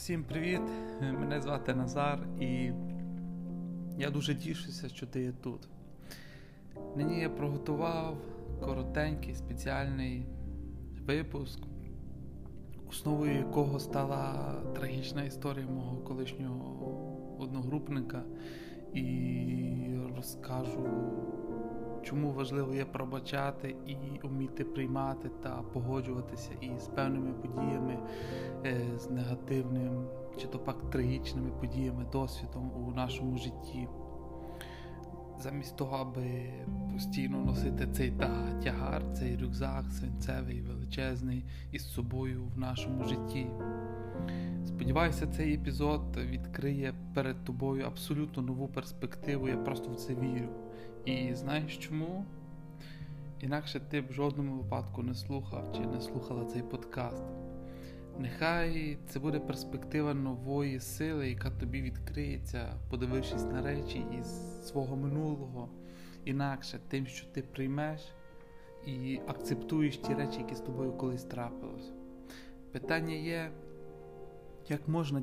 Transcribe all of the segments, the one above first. Всім привіт, мене звати Назар, і я дуже тішуся, що ти є тут. Нині я приготував коротенький спеціальний випуск, основою якого стала трагічна історія мого колишнього одногрупника, і розкажу, чому важливо є пробачати і вміти приймати та погоджуватися із певними подіями, з негативним чи то пак трагічними подіями, досвідом у нашому житті. Замість того, аби постійно носити цей тягар, цей рюкзак свинцевий, величезний із собою в нашому житті. Сподіваюся, цей епізод відкриє перед тобою абсолютно нову перспективу, я просто в це вірю. І знаєш чому? Інакше ти б в жодному випадку не слухав чи не слухала цей подкаст. Нехай це буде перспектива нової сили, яка тобі відкриється, подивившись на речі із свого минулого. Інакше тим, що ти приймеш і акцептуєш ті речі, які з тобою колись трапились. Питання є, як можна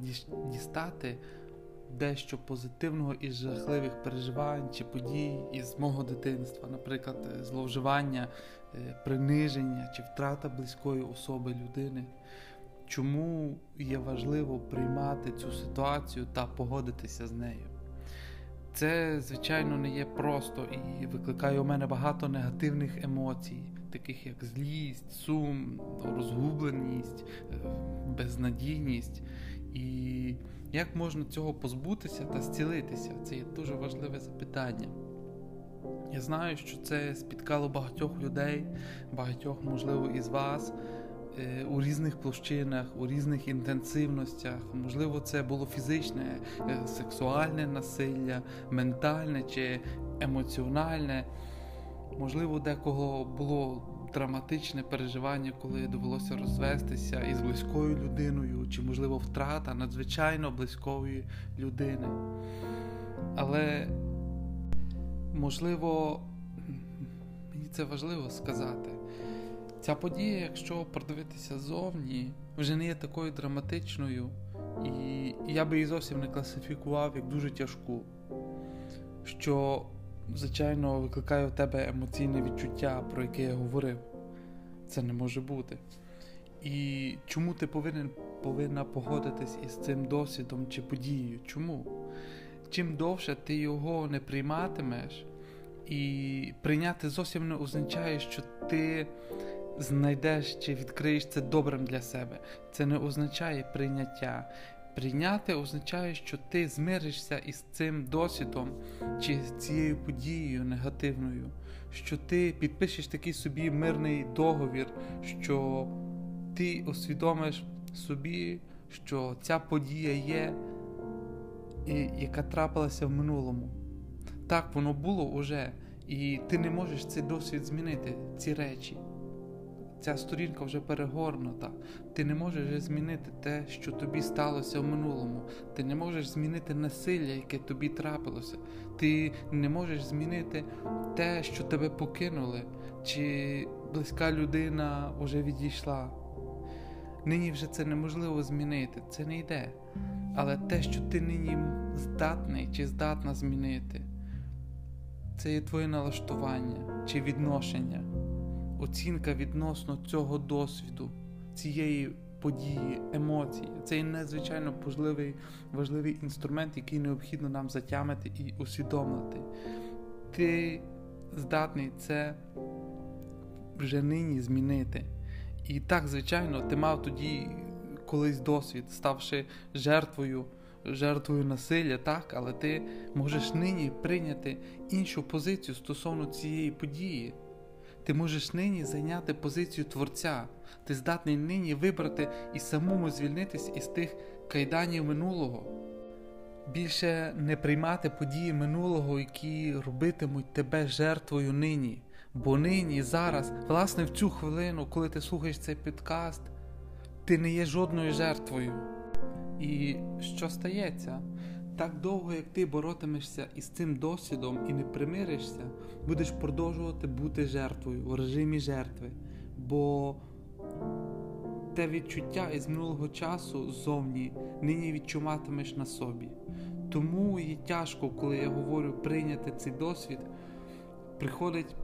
дістати дещо позитивного із жахливих переживань чи подій із мого дитинства, наприклад, зловживання, приниження чи втрата близької особи людини. Чому є важливо приймати цю ситуацію та погодитися з нею? Це, звичайно, не є просто і викликає у мене багато негативних емоцій, таких як злість, сум, розгубленість, безнадійність. І як можна цього позбутися та зцілитися? Це є дуже важливе запитання. Я знаю, що це спіткало багатьох людей, багатьох, можливо, із вас, у різних площинах, у різних інтенсивностях. Можливо, це було фізичне, сексуальне насилля, ментальне чи емоціональне. Можливо, декого було драматичне переживання, коли довелося розвестися із близькою людиною, чи, можливо, втрата надзвичайно близької людини. Але, можливо, мені це важливо сказати, ця подія, якщо продивитися ззовні, вже не є такою драматичною, і я би її зовсім не класифікував як дуже тяжку, що, звичайно, викликає в тебе емоційне відчуття, про яке я говорив. Це не може бути. І чому ти повинна погодитись із цим досвідом чи подією? Чому? Чим довше ти його не прийматимеш, і прийняти зовсім не означає, що ти знайдеш чи відкриєш це добрим для себе. Це не означає прийняття. Прийняти означає, що ти змиришся із цим досвідом чи з цією подією негативною, що ти підпишеш такий собі мирний договір, що ти усвідомиш собі, що ця подія є, яка трапилася в минулому. Так воно було уже, і ти не можеш цей досвід змінити, ці речі. Ця сторінка вже перегорнута. Ти не можеш змінити те, що тобі сталося в минулому. Ти не можеш змінити насилля, яке тобі трапилося. Ти не можеш змінити те, що тебе покинули, чи близька людина вже відійшла. Нині вже це неможливо змінити, це не йде. Але те, що ти нині здатний чи здатна змінити, це є твоє налаштування чи відношення. Оцінка відносно цього досвіду, цієї події, емоції. Це є надзвичайно важливий інструмент, який необхідно нам затямити і усвідомити. Ти здатний це вже нині змінити. І так, звичайно, ти мав тоді колись досвід, ставши жертвою насилля, так, але ти можеш нині прийняти іншу позицію стосовно цієї події. Ти можеш нині зайняти позицію творця. Ти здатний нині вибрати і самому звільнитись із тих кайданів минулого. Більше не приймати події минулого, які робитимуть тебе жертвою нині. Бо нині, зараз, власне в цю хвилину, коли ти слухаєш цей підкаст, ти не є жодною жертвою. І що стається? Так довго, як ти боротимешся із цим досвідом і не примиришся, будеш продовжувати бути жертвою, у режимі жертви. Бо те відчуття із минулого часу зовні нині відчуватимеш на собі. Тому є тяжко, коли я говорю прийняти цей досвід, приходить,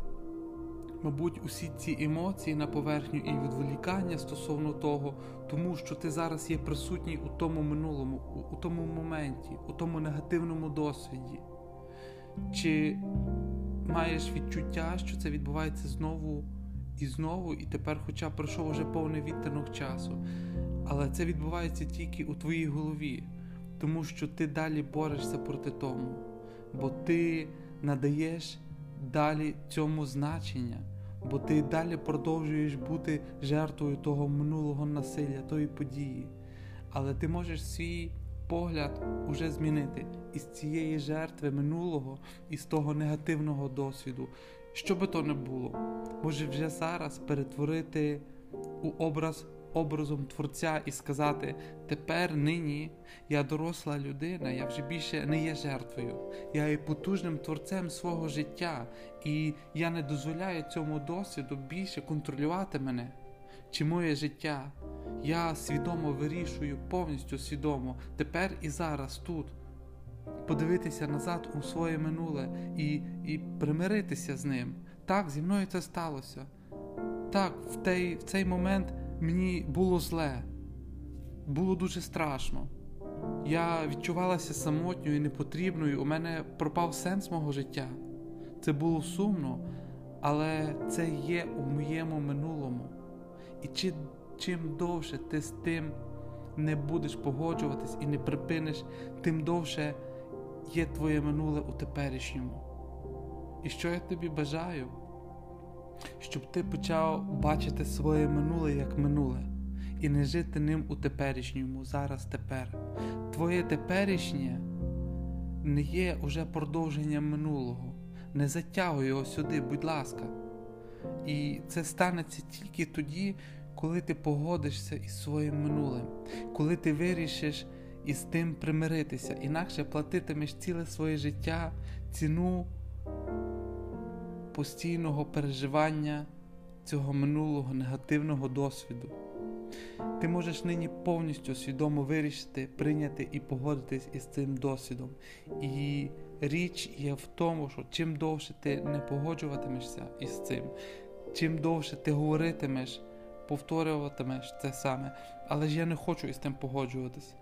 мабуть, усі ці емоції на поверхню і відволікання стосовно того, тому що ти зараз є присутній у тому минулому, у тому моменті, у тому негативному досвіді. Чи маєш відчуття, що це відбувається знову, і тепер хоча пройшов уже повний відтинок часу, але це відбувається тільки у твоїй голові, тому що ти далі борешся проти тому, бо ти надаєш далі цьому значення, бо ти далі продовжуєш бути жертвою того минулого насилля, тої події, але ти можеш свій погляд уже змінити із цієї жертви минулого, із того негативного досвіду. Що би то не було, може вже зараз перетворити у образом Творця і сказати: тепер, нині, я доросла людина, я вже більше не є жертвою, я є потужним Творцем свого життя, і я не дозволяю цьому досвіду більше контролювати мене чи моє життя. Я свідомо вирішую, повністю свідомо, тепер і зараз, тут, подивитися назад у своє минуле і примиритися з ним. Так, зі мною це сталося. Так, в цей момент мені було зле. Було дуже страшно. Я відчувалася самотньою і непотрібною, у мене пропав сенс мого життя. Це було сумно, але це є у моєму минулому. І чим довше ти з тим не будеш погоджуватись і не припиниш, тим довше є твоє минуле у теперішньому. І що я тобі бажаю? Щоб ти почав бачити своє минуле як минуле і не жити ним у теперішньому, зараз, тепер. Твоє теперішнє не є уже продовженням минулого. Не затягуй його сюди, будь ласка. І це станеться тільки тоді, коли ти погодишся із своїм минулим, коли ти вирішиш із тим примиритися, інакше платитимеш ціле своє життя ціну постійного переживання цього минулого негативного досвіду. Ти можеш нині повністю свідомо вирішити, прийняти і погодитись із цим досвідом. І річ є в тому, що чим довше ти не погоджуватимешся із цим, чим довше ти говоритимеш, повторюватимеш це саме, але ж я не хочу із тим погоджуватись.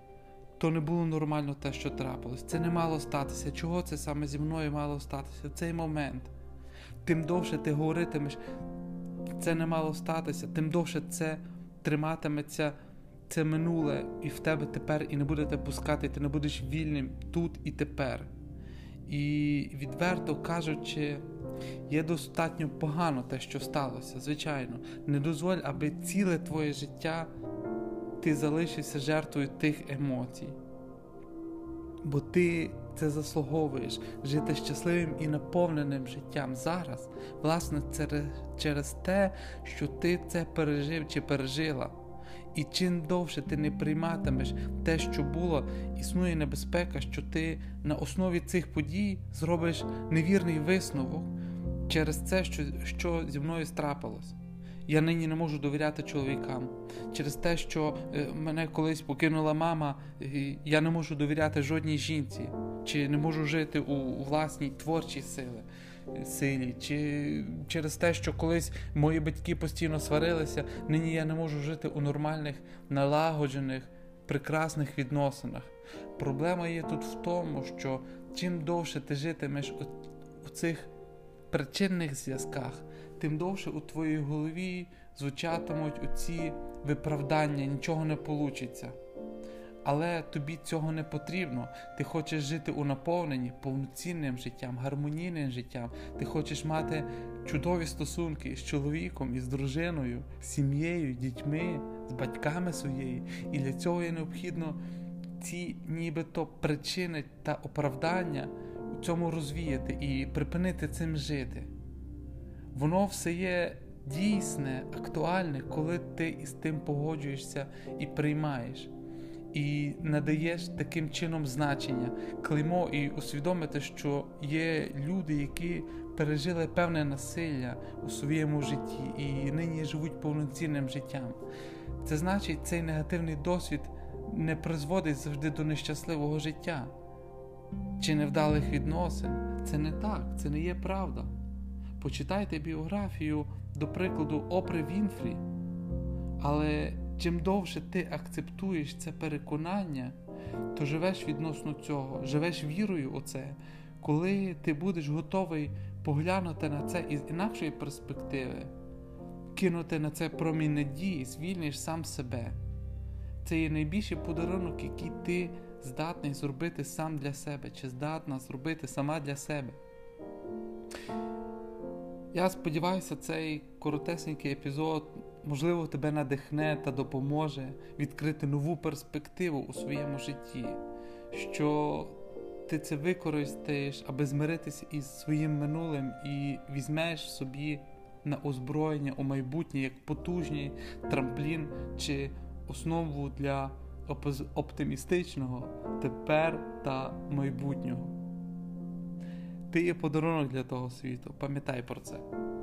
То не було нормально те, що трапилось. Це не мало статися. Чого це саме зі мною мало статися? В цей момент. Тим довше ти говоритимеш, це не мало статися, тим довше це триматиметься, це минуле і в тебе тепер, і не будете пускати, ти не будеш вільним тут і тепер. І відверто кажучи, є достатньо погано те, що сталося, звичайно. Не дозволь, аби ціле твоє життя ти залишився жертвою тих емоцій. Бо ти це заслуговуєш, жити щасливим і наповненим життям зараз, власне, через те, що ти це пережив чи пережила. І чим довше ти не прийматимеш те, що було, існує небезпека, що ти на основі цих подій зробиш невірний висновок через це, що зі мною трапилось. Я нині не можу довіряти чоловікам. Через те, що мене колись покинула мама, я не можу довіряти жодній жінці. Чи не можу жити у власній творчій силі. Чи через те, що колись мої батьки постійно сварилися, нині я не можу жити у нормальних, налагоджених, прекрасних відносинах. Проблема є тут в тому, що чим довше ти житимеш у цих причинних зв'язках, тим довше у твоїй голові звучатимуть оці виправдання, нічого не вийде. Але тобі цього не потрібно. Ти хочеш жити у наповненні, повноцінним життям, гармонійним життям. Ти хочеш мати чудові стосунки з чоловіком, із дружиною, з сім'єю, дітьми, з батьками своєю. І для цього є необхідно ці нібито причини та оправдання у цьому розвіяти і припинити цим жити. Воно все є дійсне, актуальне, коли ти із тим погоджуєшся і приймаєш. І надаєш таким чином значення, клеймо, і усвідомити, що є люди, які пережили певне насилля у своєму житті і нині живуть повноцінним життям. Це значить, цей негативний досвід не призводить завжди до нещасливого життя чи невдалих відносин. Це не так, це не є правда. Почитайте біографію, до прикладу, Опри Вінфрі. Але чим довше ти акцептуєш це переконання, то живеш відносно цього, живеш вірою у це. Коли ти будеш готовий поглянути на це із інакшої перспективи, кинути на це промінь надії, звільниш сам себе. Це є найбільший подарунок, який ти здатний зробити сам для себе, чи здатна зробити сама для себе. Я сподіваюся, цей коротесенький епізод, можливо, тебе надихне та допоможе відкрити нову перспективу у своєму житті, що ти це використаєш, аби змиритися із своїм минулим і візьмеш собі на озброєння у майбутнє як потужний трамплін чи основу для оптимістичного тепер та майбутнього. Ти є подарунок для того світу, пам'ятай про це.